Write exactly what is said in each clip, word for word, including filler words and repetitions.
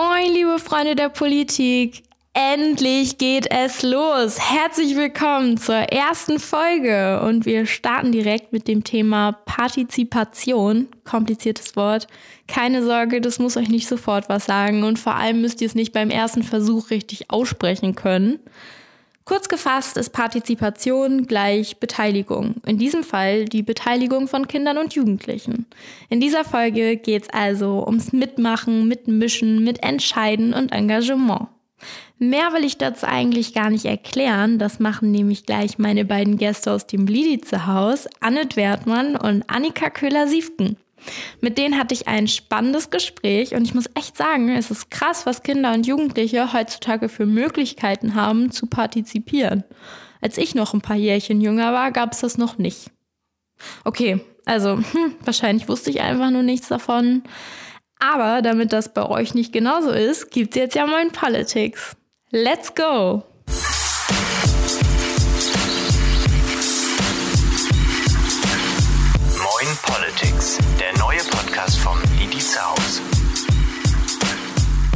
Moin, liebe Freunde der Politik. Endlich geht es los. Herzlich willkommen zur ersten Folge und wir starten direkt mit dem Thema Partizipation. Kompliziertes Wort. Keine Sorge, das muss euch nicht sofort was sagen und vor allem müsst ihr es nicht beim ersten Versuch richtig aussprechen können. Kurz gefasst ist Partizipation gleich Beteiligung. In diesem Fall die Beteiligung von Kindern und Jugendlichen. In dieser Folge geht es also ums Mitmachen, Mitmischen, Mitentscheiden und Engagement. Mehr will ich dazu eigentlich gar nicht erklären, das machen nämlich gleich meine beiden Gäste aus dem LidiceHaus, Anne Wertmann und Annika Köhler-Siefken. Mit denen hatte ich ein spannendes Gespräch und ich muss echt sagen, es ist krass, was Kinder und Jugendliche heutzutage für Möglichkeiten haben, zu partizipieren. Als ich noch ein paar Jährchen jünger war, gab es das noch nicht. Okay, also hm, wahrscheinlich wusste ich einfach nur nichts davon. Aber damit das bei euch nicht genauso ist, gibt's jetzt ja Moin Politics. Let's go! Moin Politics, der neue Podcast vom LidiceHaus.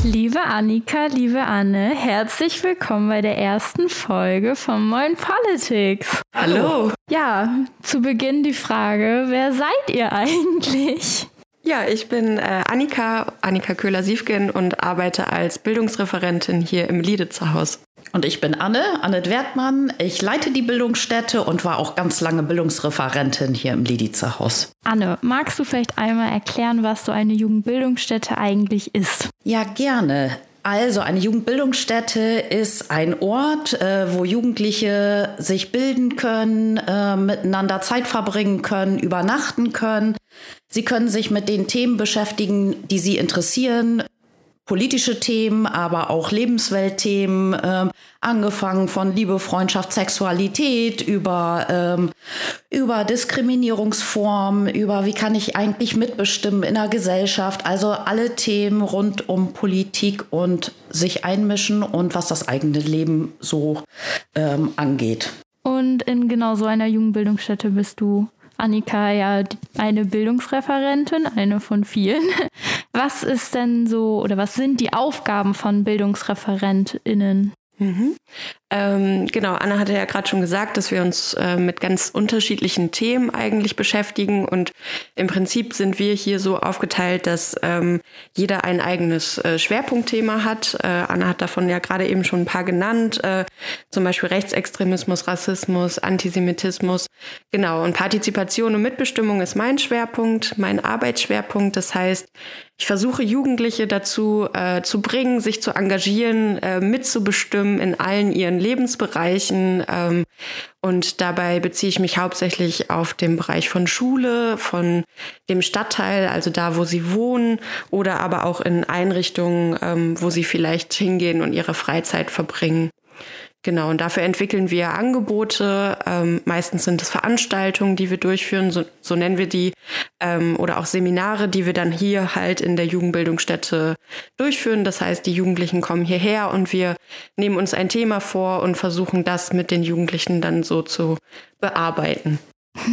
Liebe Annika, liebe Anne, herzlich willkommen bei der ersten Folge von Moin Politics. Hallo! Ja, zu Beginn die Frage, wer seid ihr eigentlich? Ja, ich bin äh, Annika, Annika Köhler-Siefken und arbeite als Bildungsreferentin hier im LidiceHaus. Und ich bin Anne, Anne Wertmann. Ich leite die Bildungsstätte und war auch ganz lange Bildungsreferentin hier im LidiceHaus. Anne, magst du vielleicht einmal erklären, was so eine Jugendbildungsstätte eigentlich ist? Ja, gerne. Also eine Jugendbildungsstätte ist ein Ort, äh, wo Jugendliche sich bilden können, äh, miteinander Zeit verbringen können, übernachten können. Sie können sich mit den Themen beschäftigen, die sie interessieren. Politische Themen, aber auch Lebensweltthemen, äh, angefangen von Liebe, Freundschaft, Sexualität, über, ähm, über Diskriminierungsformen, über wie kann ich eigentlich mitbestimmen in der Gesellschaft. Also alle Themen rund um Politik und sich einmischen und was das eigene Leben so ähm, angeht. Und in genau so einer Jugendbildungsstätte bist du, Annika, ja eine Bildungsreferentin, eine von vielen. Was ist denn so oder was sind die Aufgaben von BildungsreferentInnen? Mhm. Ähm, genau, Anna hatte ja gerade schon gesagt, dass wir uns äh, mit ganz unterschiedlichen Themen eigentlich beschäftigen und im Prinzip sind wir hier so aufgeteilt, dass ähm, jeder ein eigenes äh, Schwerpunktthema hat. Äh, Anna hat davon ja gerade eben schon ein paar genannt, äh, zum Beispiel Rechtsextremismus, Rassismus, Antisemitismus. Genau, und Partizipation und Mitbestimmung ist mein Schwerpunkt, mein Arbeitsschwerpunkt. Das heißt, ich versuche Jugendliche dazu äh, zu bringen, sich zu engagieren, äh, mitzubestimmen in allen ihren Lebensbereichen. Ähm, und dabei beziehe ich mich hauptsächlich auf den Bereich von Schule, von dem Stadtteil, also da, wo sie wohnen, oder aber auch in Einrichtungen, ähm, wo sie vielleicht hingehen und ihre Freizeit verbringen. Genau, und dafür entwickeln wir Angebote. Ähm, meistens sind es Veranstaltungen, die wir durchführen, so, so nennen wir die, ähm, oder auch Seminare, die wir dann hier halt in der Jugendbildungsstätte durchführen. Das heißt, die Jugendlichen kommen hierher und wir nehmen uns ein Thema vor und versuchen das mit den Jugendlichen dann so zu bearbeiten.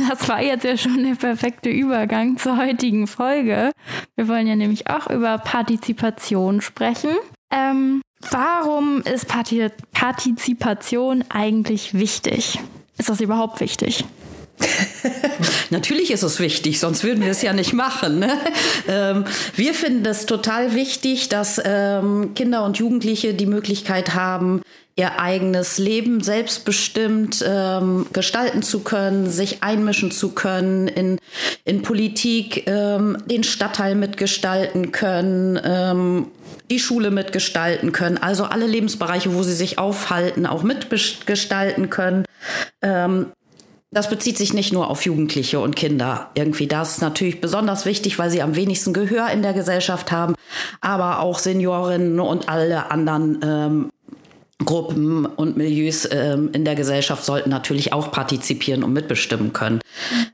Das war jetzt ja schon der perfekte Übergang zur heutigen Folge. Wir wollen ja nämlich auch über Partizipation sprechen. Ähm, warum ist Parti- Partizipation eigentlich wichtig? Ist das überhaupt wichtig? Natürlich ist es wichtig, sonst würden wir es ja nicht machen. Ne? Ähm, wir finden es total wichtig, dass ähm, Kinder und Jugendliche die Möglichkeit haben, ihr eigenes Leben selbstbestimmt ähm, gestalten zu können, sich einmischen zu können, in, in Politik ähm, den Stadtteil mitgestalten können, ähm, die Schule mitgestalten können, also alle Lebensbereiche, wo sie sich aufhalten, auch mitgestalten können. Ähm, Das bezieht sich nicht nur auf Jugendliche und Kinder. Irgendwie das ist natürlich besonders wichtig, weil sie am wenigsten Gehör in der Gesellschaft haben, aber auch Seniorinnen und alle anderen ähm, Gruppen und Milieus ähm, in der Gesellschaft sollten natürlich auch partizipieren und mitbestimmen können.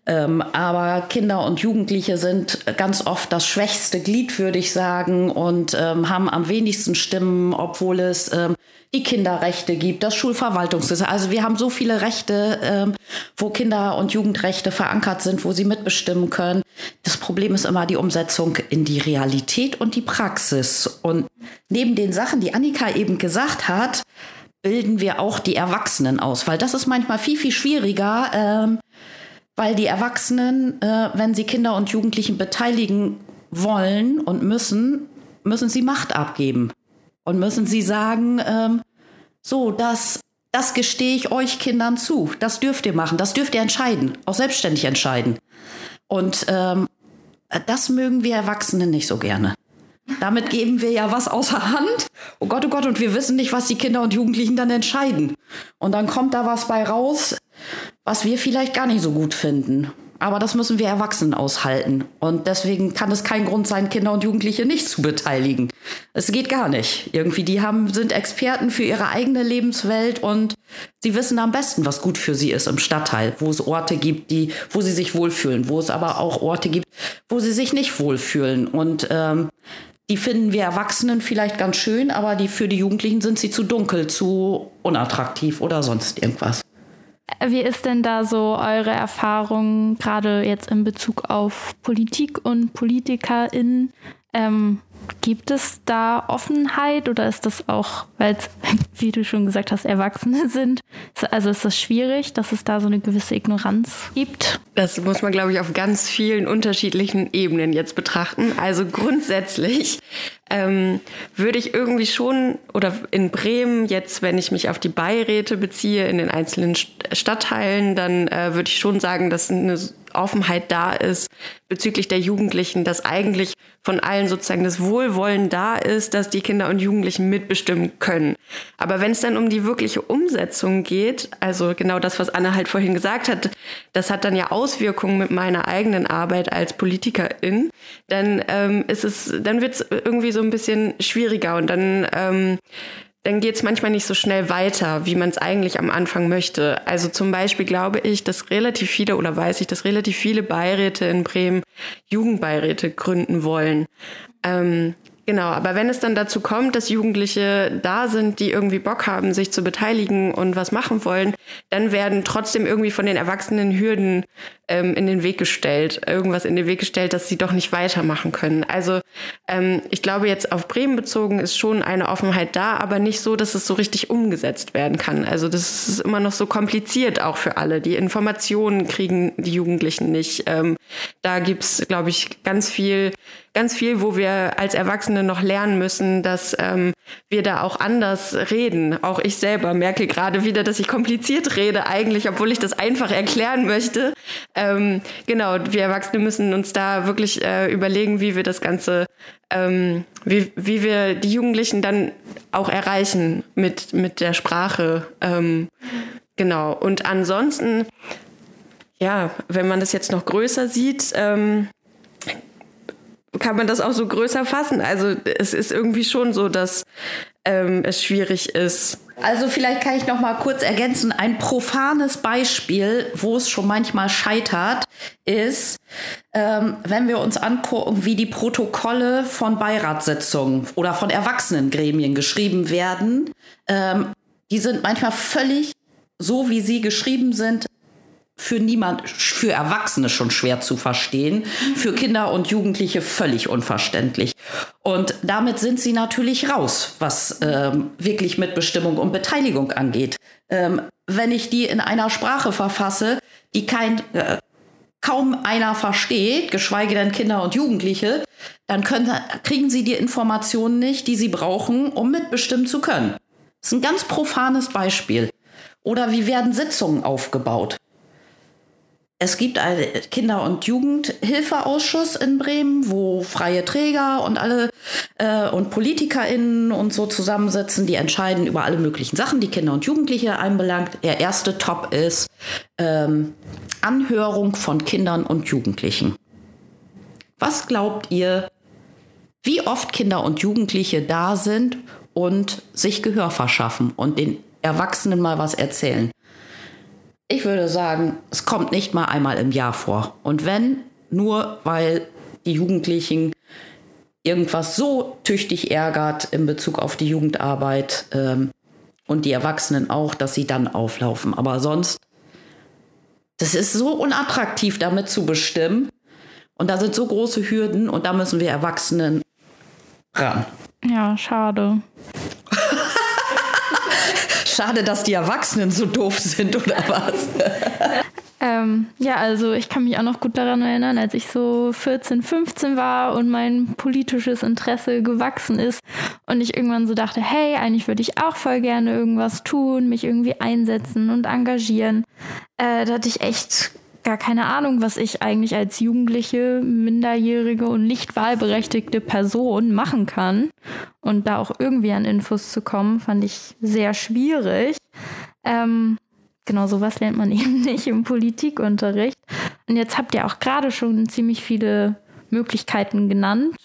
Ähm, aber Kinder und Jugendliche sind ganz oft das schwächste Glied, würde ich sagen, und ähm, haben am wenigsten Stimmen, obwohl es ähm, die Kinderrechte gibt, das Schulverwaltungssystem. Also wir haben so viele Rechte, ähm, wo Kinder- und Jugendrechte verankert sind, wo sie mitbestimmen können. Das Problem ist immer die Umsetzung in die Realität und die Praxis. Und neben den Sachen, die Annika eben gesagt hat, bilden wir auch die Erwachsenen aus. Weil das ist manchmal viel, viel schwieriger, ähm, weil die Erwachsenen, äh, wenn sie Kinder und Jugendlichen beteiligen wollen und müssen, müssen sie Macht abgeben. Und müssen sie sagen, ähm, so, das, das gestehe ich euch Kindern zu. Das dürft ihr machen, das dürft ihr entscheiden, auch selbstständig entscheiden. Und ähm, das mögen wir Erwachsenen nicht so gerne. Damit geben wir ja was außer Hand. Oh Gott, oh Gott, und wir wissen nicht, was die Kinder und Jugendlichen dann entscheiden. Und dann kommt da was bei raus, was wir vielleicht gar nicht so gut finden. Aber das müssen wir Erwachsenen aushalten. Und deswegen kann es kein Grund sein, Kinder und Jugendliche nicht zu beteiligen. Es geht gar nicht. Irgendwie, die haben, sind Experten für ihre eigene Lebenswelt und sie wissen am besten, was gut für sie ist im Stadtteil, wo es Orte gibt, die, wo sie sich wohlfühlen, wo es aber auch Orte gibt, wo sie sich nicht wohlfühlen. Und ähm, die finden wir Erwachsenen vielleicht ganz schön, aber die, für die Jugendlichen sind sie zu dunkel, zu unattraktiv oder sonst irgendwas. Wie ist denn da so eure Erfahrung, gerade jetzt in Bezug auf Politik und PolitikerInnen? Ähm, gibt es da Offenheit oder ist das auch, weil es, wie du schon gesagt hast, Erwachsene sind, also ist das schwierig, dass es da so eine gewisse Ignoranz gibt? Das muss man, glaube ich, auf ganz vielen unterschiedlichen Ebenen jetzt betrachten. Also grundsätzlich ähm, würde ich irgendwie schon, oder in Bremen jetzt, wenn ich mich auf die Beiräte beziehe, in den einzelnen Stadtteilen, dann äh, würde ich schon sagen, dass eine Offenheit da ist bezüglich der Jugendlichen, dass eigentlich von allen sozusagen das Wohlwollen da ist, dass die Kinder und Jugendlichen mitbestimmen können. Aber wenn es dann um die wirkliche Umsetzung geht, also genau das, was Anne halt vorhin gesagt hat, das hat dann ja Auswirkungen mit meiner eigenen Arbeit als Politikerin, dann ähm, ist es, dann wird es irgendwie so ein bisschen schwieriger und dann ähm, dann geht es manchmal nicht so schnell weiter, wie man es eigentlich am Anfang möchte. Also zum Beispiel glaube ich, dass relativ viele oder weiß ich, dass relativ viele Beiräte in Bremen Jugendbeiräte gründen wollen. Ähm, genau, aber wenn es dann dazu kommt, dass Jugendliche da sind, die irgendwie Bock haben, sich zu beteiligen und was machen wollen, dann werden trotzdem irgendwie von den erwachsenen Hürden ähm, in den Weg gestellt, irgendwas in den Weg gestellt, dass sie doch nicht weitermachen können. Also ähm, ich glaube, jetzt auf Bremen bezogen ist schon eine Offenheit da, aber nicht so, dass es so richtig umgesetzt werden kann. Also das ist immer noch so kompliziert auch für alle. Die Informationen kriegen die Jugendlichen nicht. Ähm, da gibt's, glaube ich, ganz viel Ganz viel, wo wir als Erwachsene noch lernen müssen, dass ähm, wir da auch anders reden. Auch ich selber merke gerade wieder, dass ich kompliziert rede eigentlich, obwohl ich das einfach erklären möchte. Ähm, genau, wir Erwachsene müssen uns da wirklich äh, überlegen, wie wir das Ganze, ähm, wie, wie wir die Jugendlichen dann auch erreichen mit, mit der Sprache. Ähm, genau, und ansonsten, ja, wenn man das jetzt noch größer sieht, ähm, kann man das auch so größer fassen. Also es ist irgendwie schon so, dass ähm, es schwierig ist. Also vielleicht kann ich noch mal kurz ergänzen. Ein profanes Beispiel, wo es schon manchmal scheitert, ist, ähm, wenn wir uns angucken, wie die Protokolle von Beiratssitzungen oder von Erwachsenengremien geschrieben werden. Ähm, die sind manchmal völlig so, wie sie geschrieben sind, für niemand, für Erwachsene schon schwer zu verstehen, für Kinder und Jugendliche völlig unverständlich. Und damit sind sie natürlich raus, was ähm, wirklich Mitbestimmung und Beteiligung angeht. Ähm, wenn ich die in einer Sprache verfasse, die kein, äh, kaum einer versteht, geschweige denn Kinder und Jugendliche, dann können, kriegen sie die Informationen nicht, die sie brauchen, um mitbestimmen zu können. Das ist ein ganz profanes Beispiel. Oder wie werden Sitzungen aufgebaut? Es gibt einen Kinder- und Jugendhilfeausschuss in Bremen, wo freie Träger und alle äh, und PolitikerInnen und so zusammensitzen, die entscheiden über alle möglichen Sachen, die Kinder und Jugendliche einbelangt. Der erste Top ist ähm, Anhörung von Kindern und Jugendlichen. Was glaubt ihr, wie oft Kinder und Jugendliche da sind und sich Gehör verschaffen und den Erwachsenen mal was erzählen? Ich würde sagen, es kommt nicht mal einmal im Jahr vor. Und wenn, nur weil die Jugendlichen irgendwas so tüchtig ärgert in Bezug auf die Jugendarbeit ähm, und die Erwachsenen auch, dass sie dann auflaufen. Aber sonst, das ist so unattraktiv, damit zu bestimmen. Und da sind so große Hürden und da müssen wir Erwachsenen ran. Ja, schade. Schade, dass die Erwachsenen so doof sind, oder was? Ähm, ja, also ich kann mich auch noch gut daran erinnern, als ich so vierzehn, fünfzehn war und mein politisches Interesse gewachsen ist und ich irgendwann so dachte, hey, eigentlich würde ich auch voll gerne irgendwas tun, mich irgendwie einsetzen und engagieren. Äh, da hatte ich echt gar keine Ahnung, was ich eigentlich als jugendliche, minderjährige und nicht wahlberechtigte Person machen kann. Und da auch irgendwie an Infos zu kommen, fand ich sehr schwierig. Ähm, Genau, sowas lernt man eben nicht im Politikunterricht. Und jetzt habt ihr auch gerade schon ziemlich viele Möglichkeiten genannt.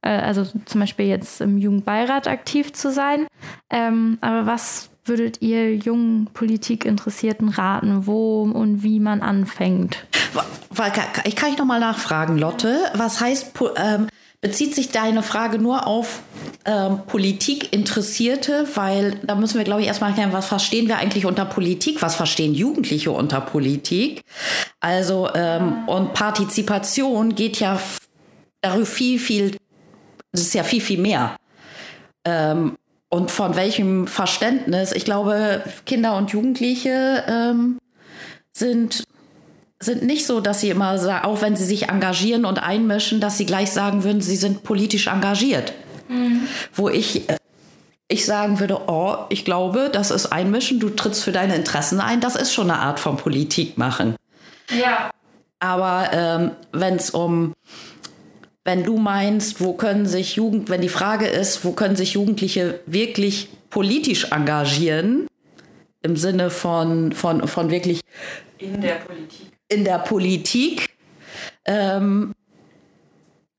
Also zum Beispiel jetzt im Jugendbeirat aktiv zu sein. Aber was würdet ihr jungen Politikinteressierten raten, wo und wie man anfängt? Ich kann ich nochmal nachfragen, Lotte. Was heißt, bezieht sich deine Frage nur auf Ähm, Politikinteressierte, weil da müssen wir, glaube ich, erstmal erklären, was verstehen wir eigentlich unter Politik? Was verstehen Jugendliche unter Politik? Also, ähm, und Partizipation geht ja f- darüber viel, viel, das ist ja viel, viel mehr. Ähm, und von welchem Verständnis? Ich glaube, Kinder und Jugendliche ähm, sind, sind nicht so, dass sie immer sagen, auch wenn sie sich engagieren und einmischen, dass sie gleich sagen würden, sie sind politisch engagiert. Mhm. Wo ich, ich sagen würde, oh, ich glaube, das ist Einmischen, du trittst für deine Interessen ein, das ist schon eine Art von Politik machen. Ja. Aber ähm, wenn es um, wenn du meinst, wo können sich Jugend, wenn die Frage ist, wo können sich Jugendliche wirklich politisch engagieren, im Sinne von, von, von wirklich in der Politik, in der Politik, ähm,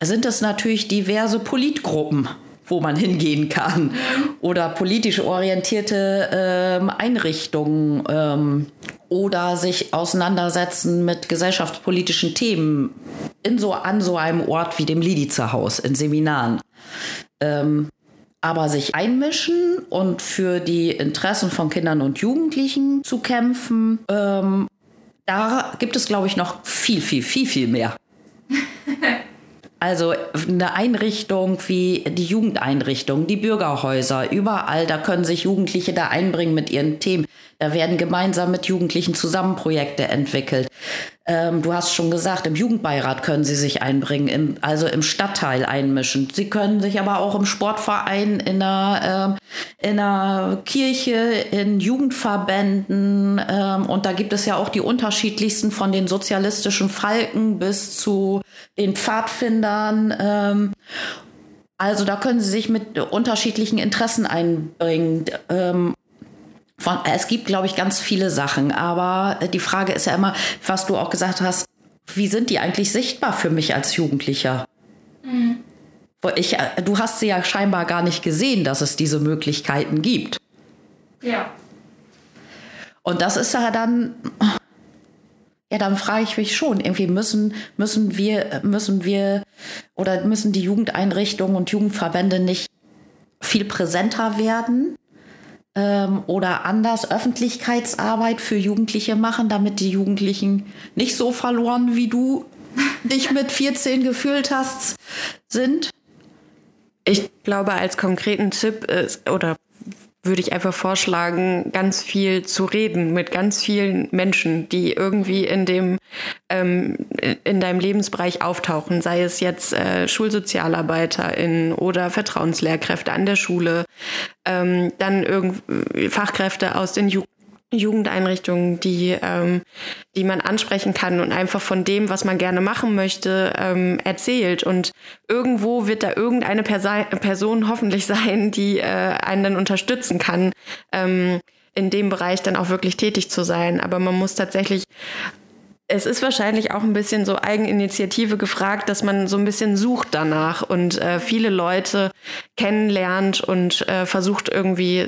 sind es natürlich diverse Politgruppen, wo man hingehen kann, oder politisch orientierte ähm, Einrichtungen ähm, oder sich auseinandersetzen mit gesellschaftspolitischen Themen in so, an so einem Ort wie dem LidiceHaus in Seminaren. Ähm, aber sich einmischen und für die Interessen von Kindern und Jugendlichen zu kämpfen, ähm, da gibt es, glaube ich, noch viel, viel, viel, viel mehr. Also eine Einrichtung wie die Jugendeinrichtung, die Bürgerhäuser, überall, da können sich Jugendliche da einbringen mit ihren Themen. Da werden gemeinsam mit Jugendlichen zusammen Projekte entwickelt. Ähm, du hast schon gesagt, im Jugendbeirat können sie sich einbringen, im, also im Stadtteil einmischen. Sie können sich aber auch im Sportverein, in einer, äh, in einer Kirche, in Jugendverbänden ähm, und da gibt es ja auch die unterschiedlichsten von den sozialistischen Falken bis zu den Pfadfindern. Ähm, also da können sie sich mit unterschiedlichen Interessen einbringen. Ähm, Von, es gibt, glaube ich, ganz viele Sachen, aber die Frage ist ja immer, was du auch gesagt hast, wie sind die eigentlich sichtbar für mich als Jugendlicher? Mhm. Ich, du hast sie ja scheinbar gar nicht gesehen, dass es diese Möglichkeiten gibt. Ja. Und das ist ja dann, ja, dann frage ich mich schon, irgendwie müssen, müssen wir, müssen wir oder müssen die Jugendeinrichtungen und Jugendverbände nicht viel präsenter werden? Oder anders Öffentlichkeitsarbeit für Jugendliche machen, damit die Jugendlichen nicht so verloren, wie du dich mit vierzehn gefühlt hast, sind? Ich glaube, als konkreten Tipp ist, oder würde ich einfach vorschlagen, ganz viel zu reden mit ganz vielen Menschen, die irgendwie in dem ähm, in deinem Lebensbereich auftauchen, sei es jetzt äh, SchulsozialarbeiterInnen oder Vertrauenslehrkräfte an der Schule, ähm, dann irgendwie Fachkräfte aus den Ju- Jugendeinrichtungen, die ähm, die man ansprechen kann und einfach von dem, was man gerne machen möchte, ähm, erzählt. Und irgendwo wird da irgendeine Persa- Person hoffentlich sein, die äh, einen dann unterstützen kann, ähm, in dem Bereich dann auch wirklich tätig zu sein. Aber man muss tatsächlich, es ist wahrscheinlich auch ein bisschen so Eigeninitiative gefragt, dass man so ein bisschen sucht danach und äh, viele Leute kennenlernt und äh, versucht irgendwie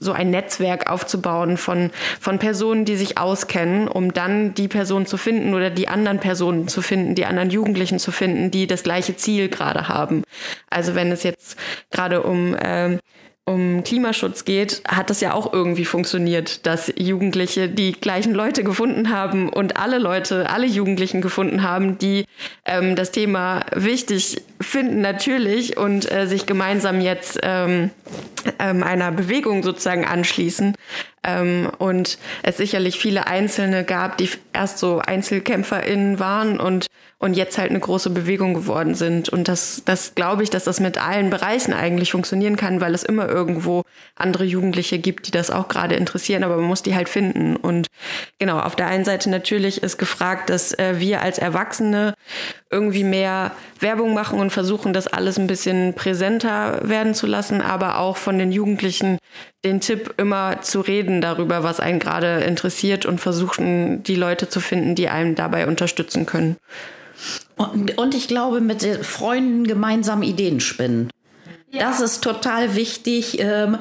so ein Netzwerk aufzubauen von, von Personen, die sich auskennen, um dann die Person zu finden oder die anderen Personen zu finden, die anderen Jugendlichen zu finden, die das gleiche Ziel gerade haben. Also wenn es jetzt gerade um äh, um Klimaschutz geht, hat das ja auch irgendwie funktioniert, dass Jugendliche die gleichen Leute gefunden haben und alle Leute, alle Jugendlichen gefunden haben, die ähm, das Thema wichtig finden natürlich und äh, sich gemeinsam jetzt ähm, ähm, einer Bewegung sozusagen anschließen. Ähm, und es sicherlich viele Einzelne gab, die erst so EinzelkämpferInnen waren und und jetzt halt eine große Bewegung geworden sind. Und das, das glaube ich, dass das mit allen Bereichen eigentlich funktionieren kann, weil es immer irgendwo andere Jugendliche gibt, die das auch gerade interessieren, aber man muss die halt finden. Und genau, auf der einen Seite natürlich ist gefragt, dass äh, wir als Erwachsene irgendwie mehr Werbung machen und versuchen, das alles ein bisschen präsenter werden zu lassen, aber auch von den Jugendlichen den Tipp, immer zu reden darüber, was einen gerade interessiert und versuchen, die Leute zu finden, die einem dabei unterstützen können. Und, und ich glaube, mit Freunden gemeinsam Ideen spinnen. Ja. Das ist total wichtig. Ähm,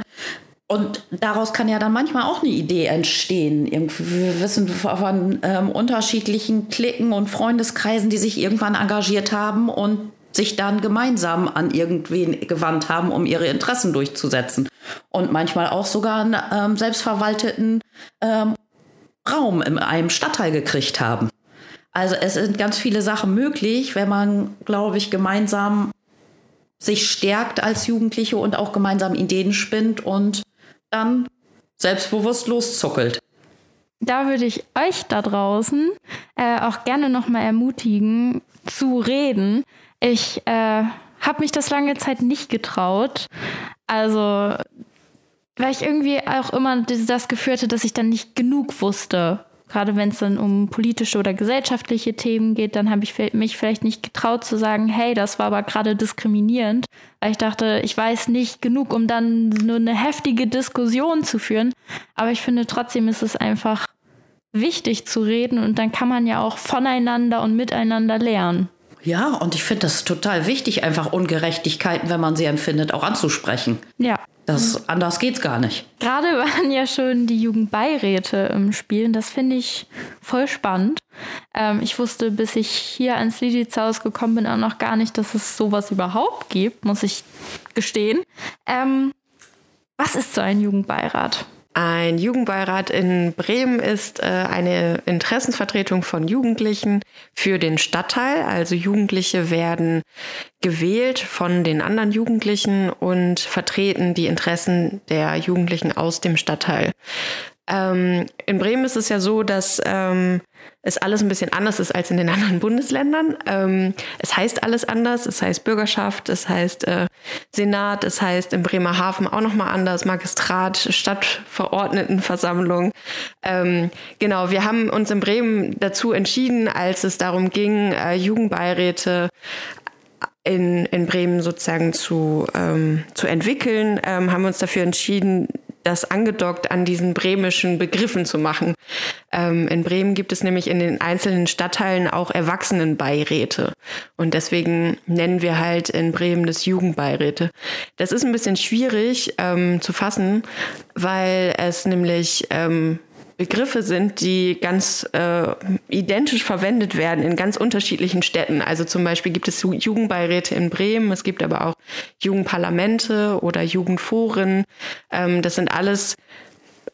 und daraus kann ja dann manchmal auch eine Idee entstehen. Wir wissen von ähm, unterschiedlichen Cliquen und Freundeskreisen, die sich irgendwann engagiert haben und sich dann gemeinsam an irgendwen gewandt haben, um ihre Interessen durchzusetzen. Und manchmal auch sogar einen ähm, selbstverwalteten ähm, Raum in einem Stadtteil gekriegt haben. Also es sind ganz viele Sachen möglich, wenn man, glaube ich, gemeinsam sich stärkt als Jugendliche und auch gemeinsam Ideen spinnt und dann selbstbewusst loszuckelt. Da würde ich euch da draußen äh, auch gerne nochmal ermutigen, zu reden. Ich äh, habe mich das lange Zeit nicht getraut. Also, weil ich irgendwie auch immer das Gefühl hatte, dass ich dann nicht genug wusste. Gerade wenn es dann um politische oder gesellschaftliche Themen geht, dann habe ich mich vielleicht nicht getraut zu sagen, hey, das war aber gerade diskriminierend. Weil ich dachte, ich weiß nicht genug, um dann nur eine heftige Diskussion zu führen. Aber ich finde trotzdem ist es einfach wichtig zu reden und dann kann man ja auch voneinander und miteinander lernen. Ja, und ich finde das total wichtig, einfach Ungerechtigkeiten, wenn man sie empfindet, auch anzusprechen. Ja. Das, anders geht's gar nicht. Gerade waren ja schon die Jugendbeiräte im Spiel. Das finde ich voll spannend. Ähm, ich wusste, bis ich hier ans LidiceHaus gekommen bin, auch noch gar nicht, dass es sowas überhaupt gibt, muss ich gestehen. Ähm, was ist so ein Jugendbeirat? Ein Jugendbeirat in Bremen ist äh, eine Interessenvertretung von Jugendlichen für den Stadtteil. Also Jugendliche werden gewählt von den anderen Jugendlichen und vertreten die Interessen der Jugendlichen aus dem Stadtteil. Ähm, in Bremen ist es ja so, dass ähm, es alles ein bisschen anders ist als in den anderen Bundesländern. Ähm, es heißt alles anders, es heißt Bürgerschaft, es heißt äh, Senat, es heißt in Bremerhaven auch nochmal anders, Magistrat, Stadtverordnetenversammlung. Ähm, genau, wir haben uns in Bremen dazu entschieden, als es darum ging, äh, Jugendbeiräte in, in Bremen sozusagen zu, ähm, zu entwickeln, ähm, haben wir uns dafür entschieden, das angedockt an diesen bremischen Begriffen zu machen. Ähm, in Bremen gibt es nämlich in den einzelnen Stadtteilen auch Erwachsenenbeiräte. Und deswegen nennen wir halt in Bremen das Jugendbeiräte. Das ist ein bisschen schwierig ähm, zu fassen, weil es nämlich ähm, Begriffe sind, die ganz äh, identisch verwendet werden in ganz unterschiedlichen Städten. Also zum Beispiel gibt es Jugendbeiräte in Bremen, es gibt aber auch Jugendparlamente oder Jugendforen. Ähm, das sind alles,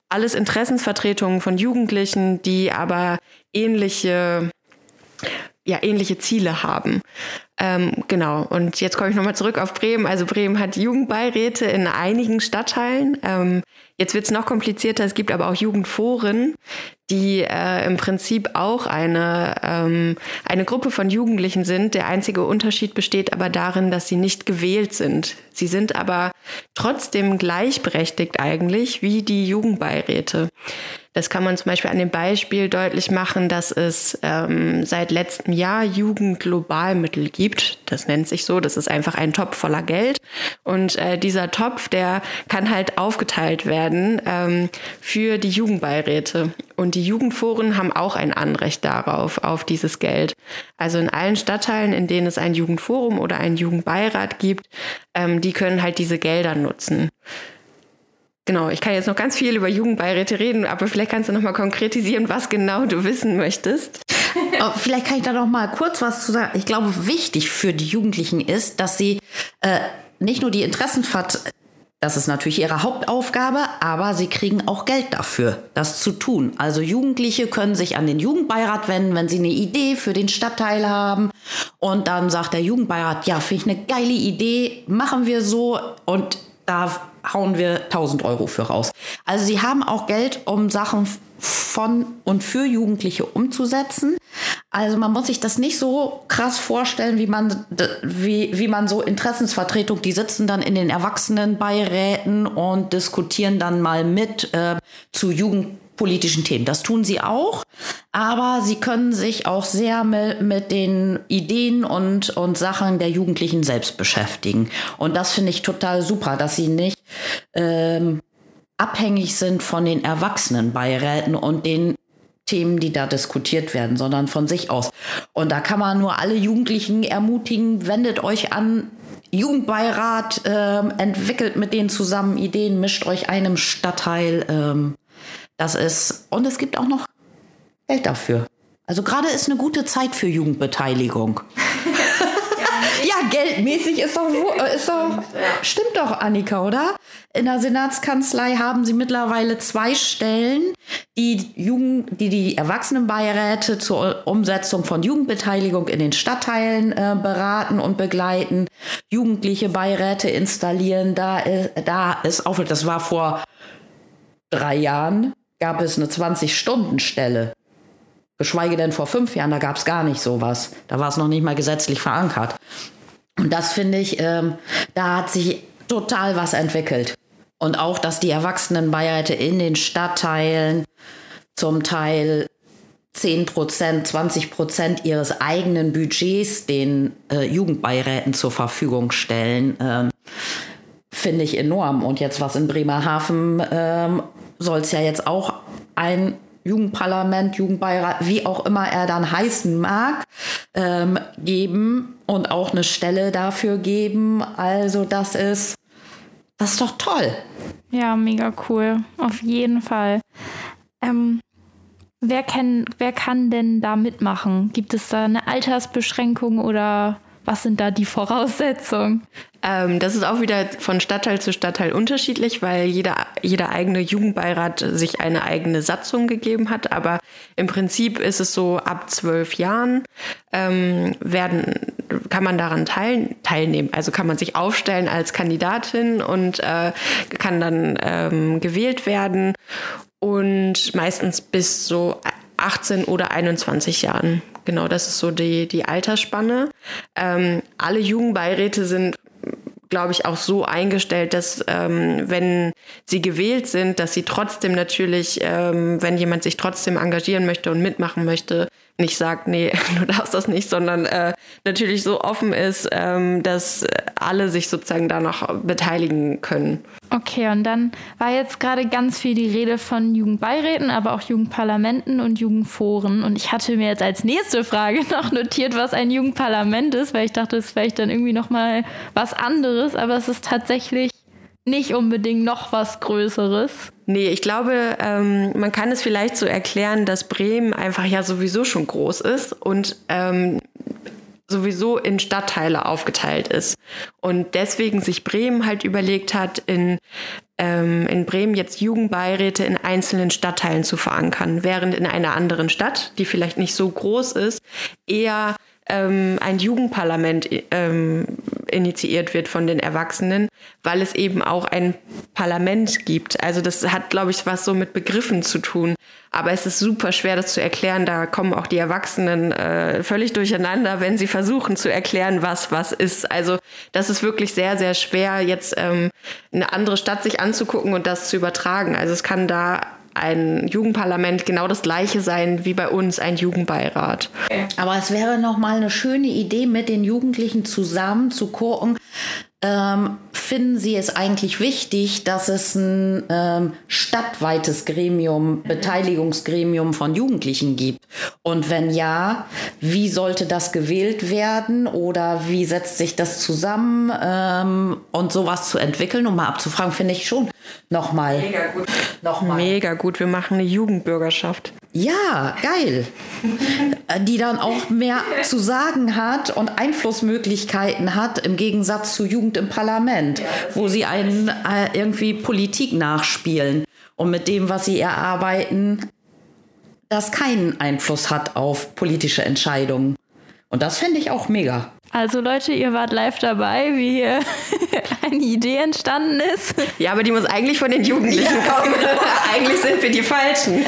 alles Interessensvertretungen von Jugendlichen, die aber ähnliche, ja, ähnliche Ziele haben. Ähm, genau, und jetzt komme ich nochmal zurück auf Bremen. Also Bremen hat Jugendbeiräte in einigen Stadtteilen. Ähm, jetzt wird es noch komplizierter. Es gibt aber auch Jugendforen, die äh, im Prinzip auch eine, ähm, eine Gruppe von Jugendlichen sind. Der einzige Unterschied besteht aber darin, dass sie nicht gewählt sind. Sie sind aber trotzdem gleichberechtigt eigentlich wie die Jugendbeiräte. Das kann man zum Beispiel an dem Beispiel deutlich machen, dass es ähm, seit letztem Jahr Jugendglobalmittel gibt. Das nennt sich so. Das ist einfach ein Topf voller Geld. Und äh, dieser Topf, der kann halt aufgeteilt werden ähm, für die Jugendbeiräte. Und die Jugendforen haben auch ein Anrecht darauf, auf dieses Geld. Also in allen Stadtteilen, in denen es ein Jugendforum oder einen Jugendbeirat gibt, ähm, die können halt diese Gelder nutzen. Genau, ich kann jetzt noch ganz viel über Jugendbeiräte reden, aber vielleicht kannst du noch mal konkretisieren, was genau du wissen möchtest. Vielleicht kann ich da noch mal kurz was zu sagen. Ich glaube, wichtig für die Jugendlichen ist, dass sie äh, nicht nur die Interessenvertretung Das ist natürlich ihre Hauptaufgabe, aber sie kriegen auch Geld dafür, das zu tun. Also Jugendliche können sich an den Jugendbeirat wenden, wenn sie eine Idee für den Stadtteil haben. Und dann sagt der Jugendbeirat, ja, finde ich eine geile Idee, machen wir so. Und da hauen wir tausend Euro für raus. Also sie haben auch Geld, um Sachen von und für Jugendliche umzusetzen. Also man muss sich das nicht so krass vorstellen, wie man, wie, wie man so Interessensvertretung, die sitzen dann in den Erwachsenenbeiräten und diskutieren dann mal mit äh, zu jugendpolitischen Themen. Das tun sie auch, aber sie können sich auch sehr mit, mit den Ideen und, und Sachen der Jugendlichen selbst beschäftigen. Und das finde ich total super, dass sie nicht ähm, abhängig sind von den Erwachsenenbeiräten und den Themen, die da diskutiert werden, sondern von sich aus. Und da kann man nur alle Jugendlichen ermutigen, wendet euch an Jugendbeirat, äh, entwickelt mit denen zusammen Ideen, mischt euch einem Stadtteil. Ähm, das ist, und es gibt auch noch Geld dafür. Also gerade ist eine gute Zeit für Jugendbeteiligung. Ja, geldmäßig ist doch, ist doch, stimmt doch, Annika, oder? In der Senatskanzlei haben sie mittlerweile zwei Stellen, die Jugend, die, die Erwachsenenbeiräte zur Umsetzung von Jugendbeteiligung in den Stadtteilen äh, beraten und begleiten, jugendliche Beiräte installieren. Da, äh, da ist auch, das war vor drei Jahren, gab es eine zwanzig-Stunden-Stelle. Geschweige denn vor fünf Jahren, da gab es gar nicht sowas. Da war es noch nicht mal gesetzlich verankert. Und das finde ich, ähm, da hat sich total was entwickelt. Und auch, dass die Erwachsenenbeiräte in den Stadtteilen zum Teil zehn Prozent, zwanzig Prozent ihres eigenen Budgets den äh, Jugendbeiräten zur Verfügung stellen, ähm, finde ich enorm. Und jetzt was in Bremerhaven ähm, soll es ja jetzt auch ein Jugendparlament, Jugendbeirat, wie auch immer er dann heißen mag, ähm, geben und auch eine Stelle dafür geben. Also das ist, das ist doch toll. Ja, mega cool. Auf jeden Fall. Ähm, wer kann, wer kann denn da mitmachen? Gibt es da eine Altersbeschränkung oder was sind da die Voraussetzungen? Ähm, das ist auch wieder von Stadtteil zu Stadtteil unterschiedlich, weil jeder, jeder eigene Jugendbeirat sich eine eigene Satzung gegeben hat. Aber im Prinzip ist es so, ab zwölf Jahren ähm, werden, kann man daran teil, teilnehmen. Also kann man sich aufstellen als Kandidatin und äh, kann dann ähm, gewählt werden. Und meistens bis so achtzehn oder einundzwanzig Jahren. Genau, das ist so die, die Altersspanne. Ähm, alle Jugendbeiräte sind, glaube ich, auch so eingestellt, dass ähm, wenn sie gewählt sind, dass sie trotzdem natürlich, ähm, wenn jemand sich trotzdem engagieren möchte und mitmachen möchte, nicht sagt, nee, du darfst das nicht, sondern äh, natürlich so offen ist, ähm, dass alle sich sozusagen da noch beteiligen können. Okay, und dann war jetzt gerade ganz viel die Rede von Jugendbeiräten, aber auch Jugendparlamenten und Jugendforen. Und ich hatte mir jetzt als nächste Frage noch notiert, was ein Jugendparlament ist, weil ich dachte, das ist vielleicht dann irgendwie nochmal was anderes, aber es ist tatsächlich nicht unbedingt noch was Größeres. Nee, ich glaube, ähm, man kann es vielleicht so erklären, dass Bremen einfach ja sowieso schon groß ist und ähm, sowieso in Stadtteile aufgeteilt ist. Und deswegen sich Bremen halt überlegt hat, in, ähm, in Bremen jetzt Jugendbeiräte in einzelnen Stadtteilen zu verankern, während in einer anderen Stadt, die vielleicht nicht so groß ist, eher ein Jugendparlament ähm, initiiert wird von den Erwachsenen, weil es eben auch ein Parlament gibt. Also das hat, glaube ich, was so mit Begriffen zu tun. Aber es ist super schwer, das zu erklären. Da kommen auch die Erwachsenen äh, völlig durcheinander, wenn sie versuchen zu erklären, was was ist. Also das ist wirklich sehr, sehr schwer, jetzt ähm, eine andere Stadt sich anzugucken und das zu übertragen. Also es kann da ein Jugendparlament genau das gleiche sein wie bei uns ein Jugendbeirat. Aber es wäre nochmal eine schöne Idee, mit den Jugendlichen zusammen zu gucken, ähm, finden sie es eigentlich wichtig, dass es ein ähm, stadtweites Gremium, Beteiligungsgremium von Jugendlichen gibt? Und wenn ja, wie sollte das gewählt werden oder wie setzt sich das zusammen? Ähm, und sowas zu entwickeln, um mal abzufragen, finde ich schon Nochmal. Mega gut. Nochmal. Mega gut. Wir machen eine Jugendbürgerschaft. Ja, geil. Die dann auch mehr zu sagen hat und Einflussmöglichkeiten hat im Gegensatz zu Jugend im Parlament, ja, wo sie einen äh, irgendwie Politik nachspielen und mit dem, was sie erarbeiten, das keinen Einfluss hat auf politische Entscheidungen. Und das fände ich auch mega. Also Leute, ihr wart live dabei, wie hier eine Idee entstanden ist. Ja, aber die muss eigentlich von den Jugendlichen kommen. Eigentlich sind wir die Falschen.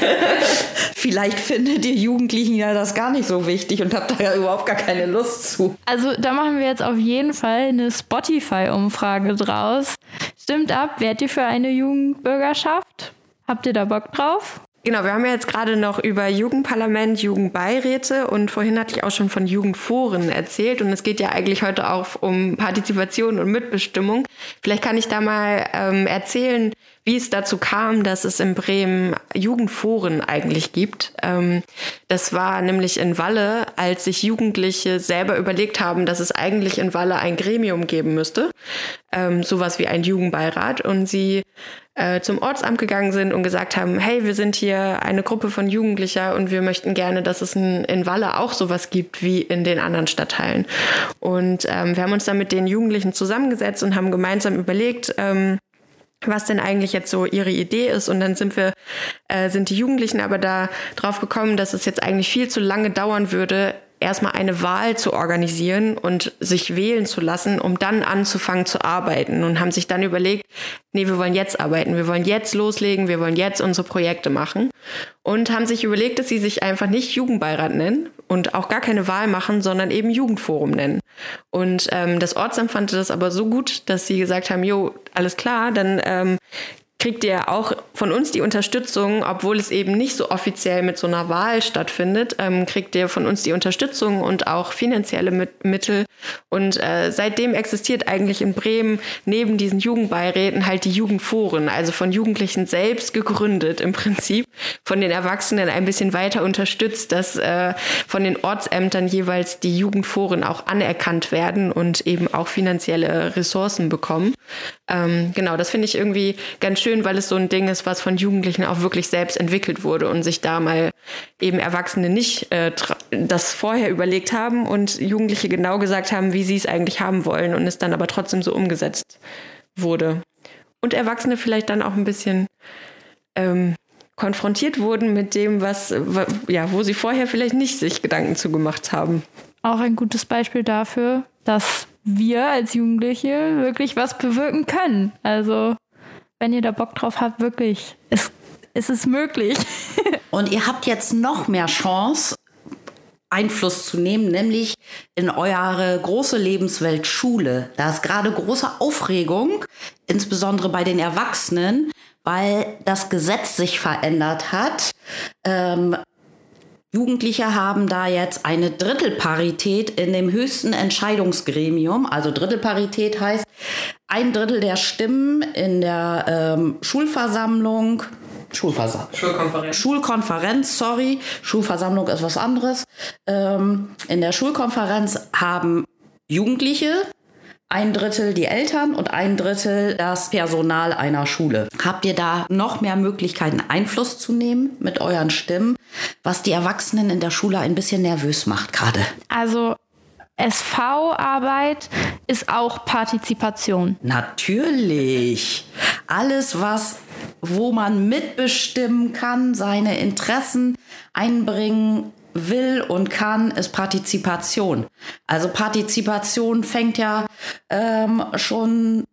Vielleicht findet ihr Jugendlichen ja das gar nicht so wichtig und habt da ja überhaupt gar keine Lust zu. Also da machen wir jetzt auf jeden Fall eine Spotify-Umfrage draus. Stimmt ab, wärt ihr für eine Jugendbürgerschaft? Habt ihr da Bock drauf? Genau, wir haben ja jetzt gerade noch über Jugendparlament, Jugendbeiräte und vorhin hatte ich auch schon von Jugendforen erzählt und es geht ja eigentlich heute auch um Partizipation und Mitbestimmung. Vielleicht kann ich da mal ähm, erzählen, wie es dazu kam, dass es in Bremen Jugendforen eigentlich gibt. Ähm, das war nämlich in Walle, als sich Jugendliche selber überlegt haben, dass es eigentlich in Walle ein Gremium geben müsste, ähm, sowas wie ein Jugendbeirat und sie zum Ortsamt gegangen sind und gesagt haben, hey, wir sind hier eine Gruppe von Jugendlicher und wir möchten gerne, dass es in Walle auch sowas gibt wie in den anderen Stadtteilen. Und ähm, wir haben uns dann mit den Jugendlichen zusammengesetzt und haben gemeinsam überlegt, ähm, was denn eigentlich jetzt so ihre Idee ist. Und dann sind wir, äh, sind die Jugendlichen aber da drauf gekommen, dass es jetzt eigentlich viel zu lange dauern würde, erstmal eine Wahl zu organisieren und sich wählen zu lassen, um dann anzufangen zu arbeiten und haben sich dann überlegt, nee, wir wollen jetzt arbeiten, wir wollen jetzt loslegen, wir wollen jetzt unsere Projekte machen und haben sich überlegt, dass sie sich einfach nicht Jugendbeirat nennen und auch gar keine Wahl machen, sondern eben Jugendforum nennen. Und ähm, das Ortsamt fand das aber so gut, dass sie gesagt haben, jo, alles klar, dann ähm, kriegt ihr auch von uns die Unterstützung, obwohl es eben nicht so offiziell mit so einer Wahl stattfindet, ähm, kriegt ihr von uns die Unterstützung und auch finanzielle mit- Mittel. Und äh, seitdem existiert eigentlich in Bremen neben diesen Jugendbeiräten halt die Jugendforen, also von Jugendlichen selbst gegründet im Prinzip, von den Erwachsenen ein bisschen weiter unterstützt, dass äh, von den Ortsämtern jeweils die Jugendforen auch anerkannt werden und eben auch finanzielle Ressourcen bekommen. Ähm, genau, das finde ich irgendwie ganz schön, weil es so ein Ding ist, was von Jugendlichen auch wirklich selbst entwickelt wurde und sich da mal eben Erwachsene nicht äh, tra- das vorher überlegt haben und Jugendliche genau gesagt haben, wie sie es eigentlich haben wollen und es dann aber trotzdem so umgesetzt wurde. Und Erwachsene vielleicht dann auch ein bisschen ähm, konfrontiert wurden mit dem, was w- ja, wo sie vorher vielleicht nicht sich Gedanken zu gemacht haben. Auch ein gutes Beispiel dafür, dass wir als Jugendliche wirklich was bewirken können. Also wenn ihr da Bock drauf habt, wirklich, es, es ist möglich. Und ihr habt jetzt noch mehr Chance, Einfluss zu nehmen, nämlich in eure große Lebenswelt Schule. Da ist gerade große Aufregung, insbesondere bei den Erwachsenen, weil das Gesetz sich verändert hat. Ähm, Jugendliche haben da jetzt eine Drittelparität in dem höchsten Entscheidungsgremium. Also Drittelparität heißt, ein Drittel der Stimmen in der ähm, Schulversammlung, Schulversammlung, Schulkonferenz, Schulkonferenz, sorry, Schulversammlung ist was anderes. Ähm, in der Schulkonferenz haben Jugendliche ein Drittel die Eltern und ein Drittel das Personal einer Schule. Habt ihr da noch mehr Möglichkeiten, Einfluss zu nehmen mit euren Stimmen, was die Erwachsenen in der Schule ein bisschen nervös macht gerade? Also S V-Arbeit ist auch Partizipation. Natürlich. Alles, was, wo man mitbestimmen kann, seine Interessen einbringen will und kann, ist Partizipation. Also Partizipation fängt ja ähm, schon,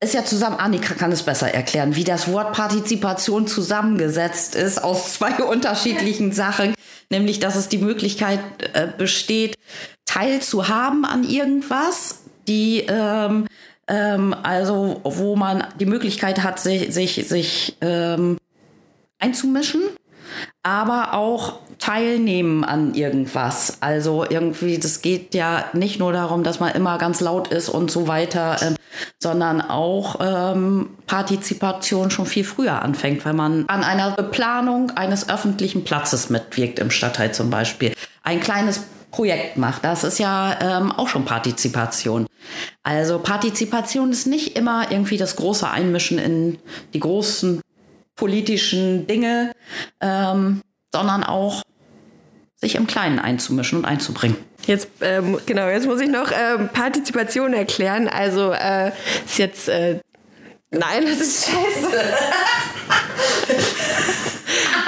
ist ja zusammen, Annika kann es besser erklären, wie das Wort Partizipation zusammengesetzt ist aus zwei unterschiedlichen Sachen, nämlich dass es die Möglichkeit äh, besteht, teilzuhaben an irgendwas, die ähm, ähm, also wo man die Möglichkeit hat, sich, sich, sich ähm, einzumischen, aber auch teilnehmen an irgendwas. Also irgendwie, das geht ja nicht nur darum, dass man immer ganz laut ist und so weiter, ähm, sondern auch ähm, Partizipation schon viel früher anfängt, weil man an einer Beplanung eines öffentlichen Platzes mitwirkt im Stadtteil zum Beispiel. Ein kleines Projekt macht, das ist ja ähm, auch schon Partizipation. Also Partizipation ist nicht immer irgendwie das große Einmischen in die großen politischen Dinge, ähm, sondern auch sich im Kleinen einzumischen und einzubringen. Jetzt ähm, genau, jetzt muss ich noch ähm, Partizipation erklären. Also äh, ist jetzt äh, nein, das ist scheiße.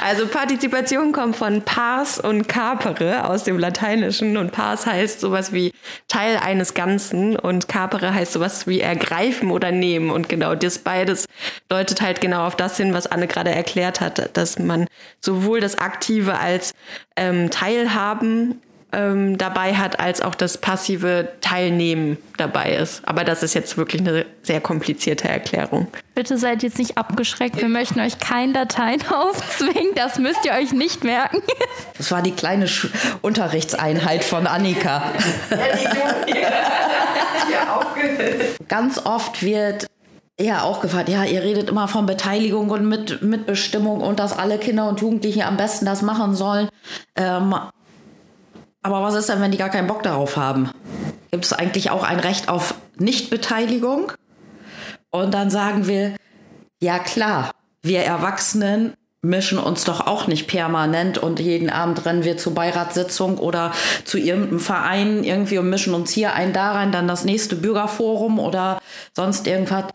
Also Partizipation kommt von pars und capere aus dem Lateinischen und pars heißt sowas wie Teil eines Ganzen und capere heißt sowas wie ergreifen oder nehmen und genau das beides deutet halt genau auf das hin, was Anne gerade erklärt hat, dass man sowohl das Aktive als ähm, Teilhaben ähm, dabei hat, als auch das passive Teilnehmen dabei ist. Aber das ist jetzt wirklich eine sehr komplizierte Erklärung. Bitte seid jetzt nicht abgeschreckt. Wir möchten euch kein Dateien aufzwingen. Das müsst ihr euch nicht merken. Das war die kleine Sch- Unterrichtseinheit von Annika. Ja, die hier. Hier ganz oft wird ja auch gefragt, ja, ihr redet immer von Beteiligung und mit, Mitbestimmung und dass alle Kinder und Jugendlichen am besten das machen sollen. Ähm, Aber was ist denn, wenn die gar keinen Bock darauf haben? Gibt es eigentlich auch ein Recht auf Nichtbeteiligung? Und dann sagen wir, ja klar, wir Erwachsenen mischen uns doch auch nicht permanent und jeden Abend rennen wir zur Beiratssitzung oder zu irgendeinem Verein irgendwie und mischen uns hier ein, da rein, dann das nächste Bürgerforum oder sonst irgendwas.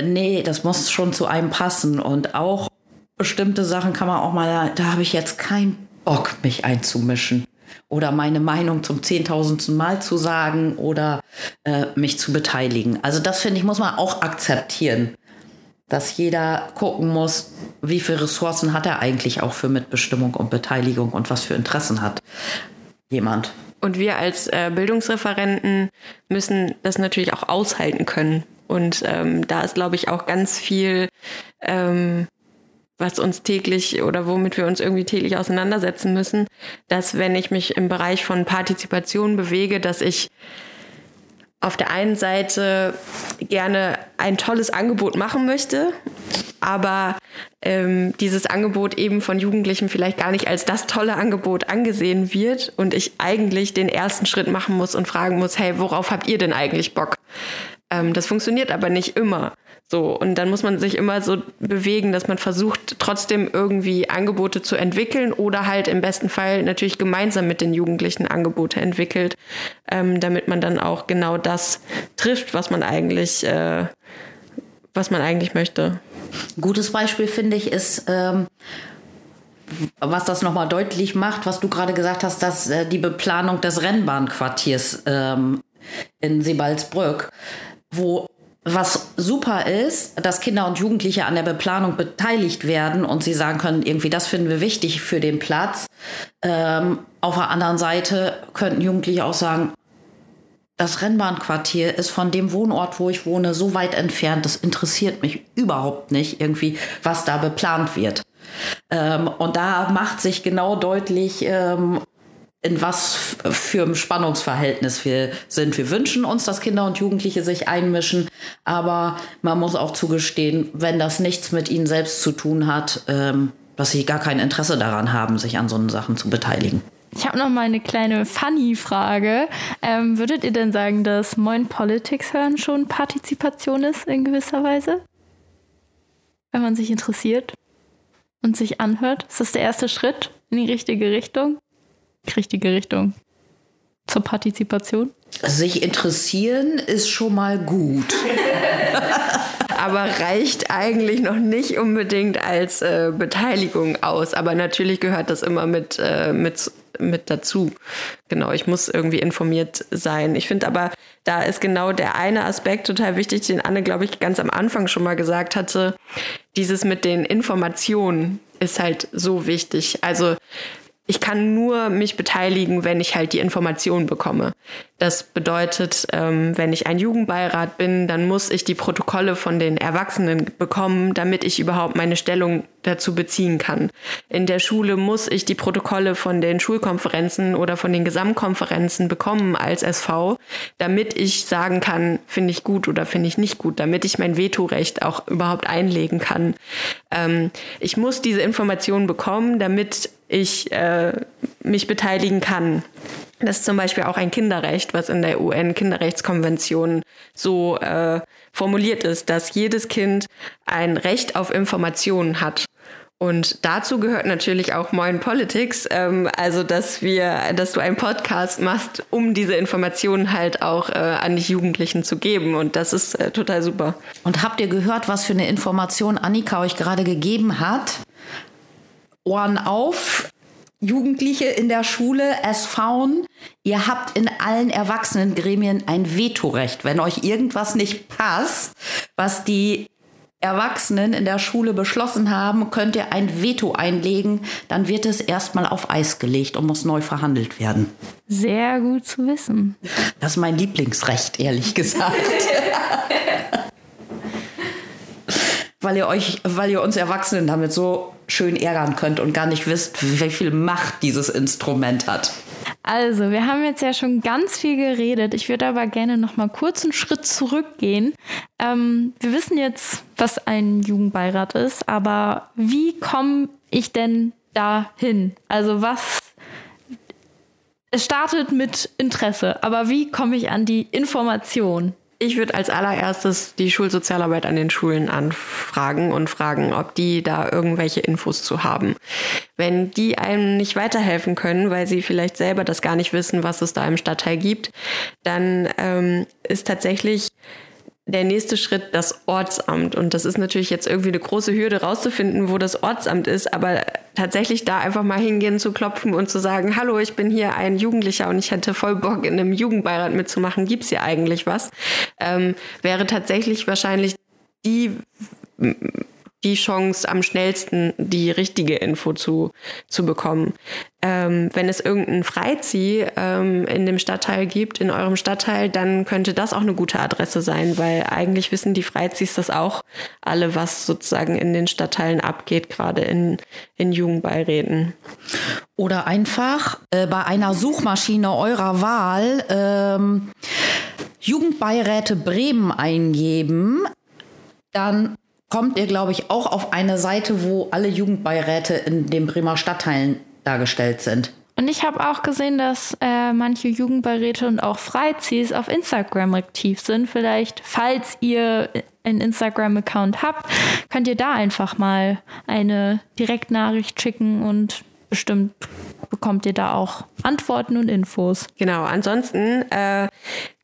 Nee, das muss schon zu einem passen. Und auch bestimmte Sachen kann man auch mal, da habe ich jetzt keinen Bock, mich einzumischen. Oder meine Meinung zum zehntausendsten Mal zu sagen oder äh, mich zu beteiligen. Also das, finde ich, muss man auch akzeptieren, dass jeder gucken muss, wie viele Ressourcen hat er eigentlich auch für Mitbestimmung und Beteiligung und was für Interessen hat jemand. Und wir als äh, Bildungsreferenten müssen das natürlich auch aushalten können. Und ähm, da ist, glaube ich, auch ganz viel... Ähm was uns täglich oder womit wir uns irgendwie täglich auseinandersetzen müssen, dass wenn ich mich im Bereich von Partizipation bewege, dass ich auf der einen Seite gerne ein tolles Angebot machen möchte, aber ähm, dieses Angebot eben von Jugendlichen vielleicht gar nicht als das tolle Angebot angesehen wird und ich eigentlich den ersten Schritt machen muss und fragen muss, hey, worauf habt ihr denn eigentlich Bock? Ähm, das funktioniert aber nicht immer. So, und dann muss man sich immer so bewegen, dass man versucht, trotzdem irgendwie Angebote zu entwickeln oder halt im besten Fall natürlich gemeinsam mit den Jugendlichen Angebote entwickelt, ähm, damit man dann auch genau das trifft, was man eigentlich, äh, was man eigentlich möchte. Ein gutes Beispiel, finde ich, ist, ähm, was das nochmal deutlich macht, was du gerade gesagt hast, dass äh, die Beplanung des Rennbahnquartiers ähm, in Sebalsbrück, wo was super ist, dass Kinder und Jugendliche an der Beplanung beteiligt werden und sie sagen können, irgendwie das finden wir wichtig für den Platz. Ähm, auf der anderen Seite könnten Jugendliche auch sagen, das Rennbahnquartier ist von dem Wohnort, wo ich wohne, so weit entfernt, das interessiert mich überhaupt nicht irgendwie, was da beplant wird. Ähm, und da macht sich genau deutlich, ähm, in was für einem Spannungsverhältnis wir sind. Wir wünschen uns, dass Kinder und Jugendliche sich einmischen, aber man muss auch zugestehen, wenn das nichts mit ihnen selbst zu tun hat, dass sie gar kein Interesse daran haben, sich an so Sachen zu beteiligen. Ich habe noch mal eine kleine Funny-Frage. Ähm, würdet ihr denn sagen, dass Moin Politics hören schon Partizipation ist in gewisser Weise? Wenn man sich interessiert und sich anhört? Ist das der erste Schritt in die richtige Richtung? richtige Richtung zur Partizipation? Sich interessieren ist schon mal gut. Aber reicht eigentlich noch nicht unbedingt als äh, Beteiligung aus. Aber natürlich gehört das immer mit, äh, mit, mit dazu. Genau, ich muss irgendwie informiert sein. Ich finde aber, da ist genau der eine Aspekt total wichtig, den Anne, glaube ich, ganz am Anfang schon mal gesagt hatte. Dieses mit den Informationen ist halt so wichtig. Also ich kann nur mich beteiligen, wenn ich halt die Informationen bekomme. Das bedeutet, ähm, wenn ich ein Jugendbeirat bin, dann muss ich die Protokolle von den Erwachsenen bekommen, damit ich überhaupt meine Stellung dazu beziehen kann. In der Schule muss ich die Protokolle von den Schulkonferenzen oder von den Gesamtkonferenzen bekommen als S V, damit ich sagen kann, finde ich gut oder finde ich nicht gut, damit ich mein Vetorecht auch überhaupt einlegen kann. Ähm, ich muss diese Informationen bekommen, damit ich äh, mich beteiligen kann. Das ist zum Beispiel auch ein Kinderrecht, was in der U N-Kinderrechtskonvention so äh, formuliert ist, dass jedes Kind ein Recht auf Informationen hat. Und dazu gehört natürlich auch Moin Politics, ähm, also dass wir, dass du einen Podcast machst, um diese Informationen halt auch äh, an die Jugendlichen zu geben. Und das ist äh, total super. Und habt ihr gehört, was für eine Information Annika euch gerade gegeben hat? Ohren auf! Jugendliche in der Schule, S V en, ihr habt in allen Erwachsenengremien ein Vetorecht. Wenn euch irgendwas nicht passt, was die Erwachsenen in der Schule beschlossen haben, könnt ihr ein Veto einlegen. Dann wird es erstmal auf Eis gelegt und muss neu verhandelt werden. Sehr gut zu wissen. Das ist mein Lieblingsrecht, ehrlich gesagt. Weil ihr euch, weil ihr uns Erwachsenen damit so schön ärgern könnt und gar nicht wisst, wie viel Macht dieses Instrument hat. Also, wir haben jetzt ja schon ganz viel geredet. Ich würde aber gerne noch mal kurz einen Schritt zurückgehen. Ähm, wir wissen jetzt, was ein Jugendbeirat ist, aber wie komme ich denn dahin? Also, was? Es startet mit Interesse, aber wie komme ich an die Information? Ich würde als allererstes die Schulsozialarbeit an den Schulen anfragen und fragen, ob die da irgendwelche Infos zu haben. Wenn die einem nicht weiterhelfen können, weil sie vielleicht selber das gar nicht wissen, was es da im Stadtteil gibt, dann ähm, ist tatsächlich der nächste Schritt das Ortsamt. Und das ist natürlich jetzt irgendwie eine große Hürde rauszufinden, wo das Ortsamt ist, aber tatsächlich da einfach mal hingehen zu klopfen und zu sagen, hallo, ich bin hier ein Jugendlicher und ich hätte voll Bock, in einem Jugendbeirat mitzumachen, gibt's hier eigentlich was? Ähm, wäre tatsächlich wahrscheinlich die, die Chance, am schnellsten die richtige Info zu, zu bekommen. Ähm, wenn es irgendeinen Freizieh ähm, in dem Stadtteil gibt, in eurem Stadtteil, dann könnte das auch eine gute Adresse sein, weil eigentlich wissen die Freiziehs das auch alle, was sozusagen in den Stadtteilen abgeht, gerade in, in Jugendbeiräten. Oder einfach äh, bei einer Suchmaschine eurer Wahl ähm, Jugendbeiräte Bremen eingeben, dann kommt ihr, glaube ich, auch auf eine Seite, wo alle Jugendbeiräte in den Bremer Stadtteilen dargestellt sind. Und ich habe auch gesehen, dass äh, manche Jugendbeiräte und auch Freiziehs auf Instagram aktiv sind. Vielleicht, falls ihr einen Instagram-Account habt, könnt ihr da einfach mal eine Direktnachricht schicken und bestimmt bekommt ihr da auch Antworten und Infos. Genau, ansonsten äh,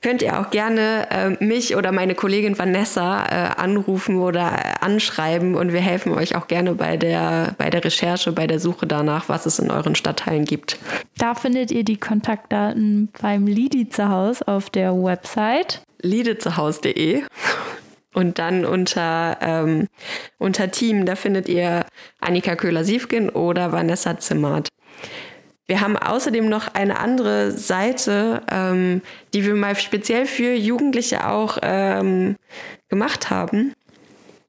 könnt ihr auch gerne äh, mich oder meine Kollegin Vanessa äh, anrufen oder äh, anschreiben und wir helfen euch auch gerne bei der, bei der Recherche, bei der Suche danach, was es in euren Stadtteilen gibt. Da findet ihr die Kontaktdaten beim LidiceHaus auf der Website. lidicehaus punkt de Und dann unter, ähm, unter Team, da findet ihr Annika Köhler-Siefken oder Vanessa Zimmert. Wir haben außerdem noch eine andere Seite, ähm, die wir mal speziell für Jugendliche auch ähm, gemacht haben.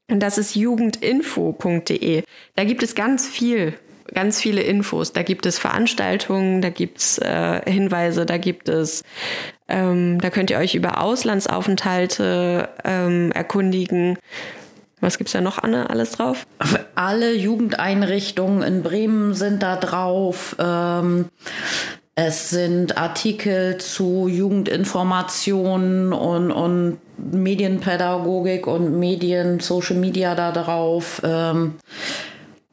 Und das ist jugendinfo punkt de. Da gibt es ganz viel. Ganz viele Infos. Da gibt es Veranstaltungen, da gibt es äh, Hinweise, da gibt es, ähm, da könnt ihr euch über Auslandsaufenthalte ähm, erkundigen. Was gibt's da noch, Anne, alles drauf? Alle Jugendeinrichtungen in Bremen sind da drauf. Ähm, es sind Artikel zu Jugendinformationen und, und Medienpädagogik und Medien, Social Media da drauf. Ähm,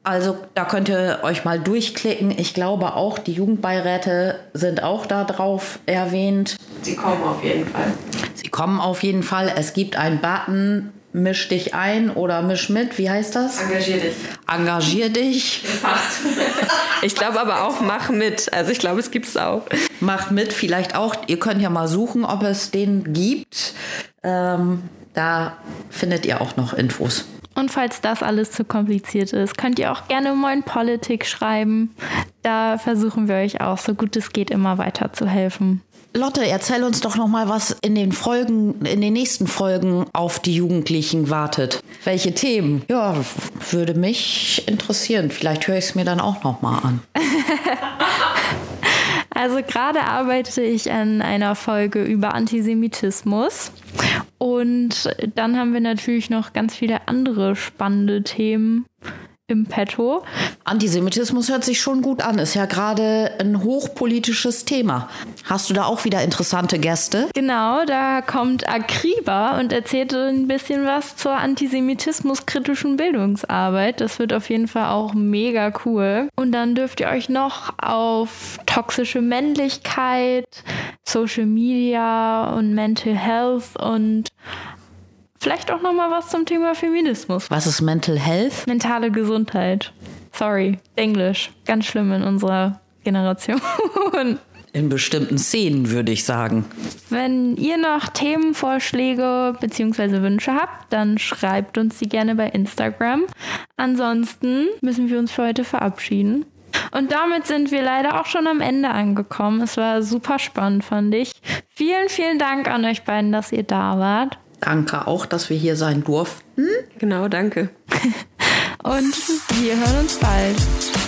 Also da könnt ihr euch mal durchklicken. Ich glaube auch, die Jugendbeiräte sind auch da drauf erwähnt. Sie kommen auf jeden Fall. Sie kommen auf jeden Fall. Es gibt einen Button, misch dich ein oder misch mit. Wie heißt das? Engagier dich. Engagier dich. Fast. Ich glaube aber auch, mach mit. Also ich glaube, es gibt es auch. Macht mit, vielleicht auch. Ihr könnt ja mal suchen, ob es den gibt. Ähm, da findet ihr auch noch Infos. Und falls das alles zu kompliziert ist, könnt ihr auch gerne Moin Politik schreiben. Da versuchen wir euch auch, so gut es geht, immer weiter zu helfen. Lotte, erzähl uns doch noch mal, was in den Folgen, in den nächsten Folgen auf die Jugendlichen wartet. Welche Themen? Ja, würde mich interessieren. Vielleicht höre ich es mir dann auch noch mal an. Also gerade arbeite ich an einer Folge über Antisemitismus und dann haben wir natürlich noch ganz viele andere spannende Themen im Petto. Antisemitismus hört sich schon gut an. Ist ja gerade ein hochpolitisches Thema. Hast du da auch wieder interessante Gäste? Genau, da kommt Akriba und erzählt ein bisschen was zur antisemitismuskritischen Bildungsarbeit. Das wird auf jeden Fall auch mega cool. Und dann dürft ihr euch noch auf toxische Männlichkeit, Social Media und Mental Health und vielleicht auch nochmal was zum Thema Feminismus. Was ist Mental Health? Mentale Gesundheit. Sorry, Englisch. Ganz schlimm in unserer Generation. In bestimmten Szenen, würde ich sagen. Wenn ihr noch Themenvorschläge bzw. Wünsche habt, dann schreibt uns die gerne bei Instagram. Ansonsten müssen wir uns für heute verabschieden. Und damit sind wir leider auch schon am Ende angekommen. Es war super spannend, fand ich. Vielen, vielen Dank an euch beiden, dass ihr da wart. Danke auch, dass wir hier sein durften. Genau, danke. Und wir hören uns bald.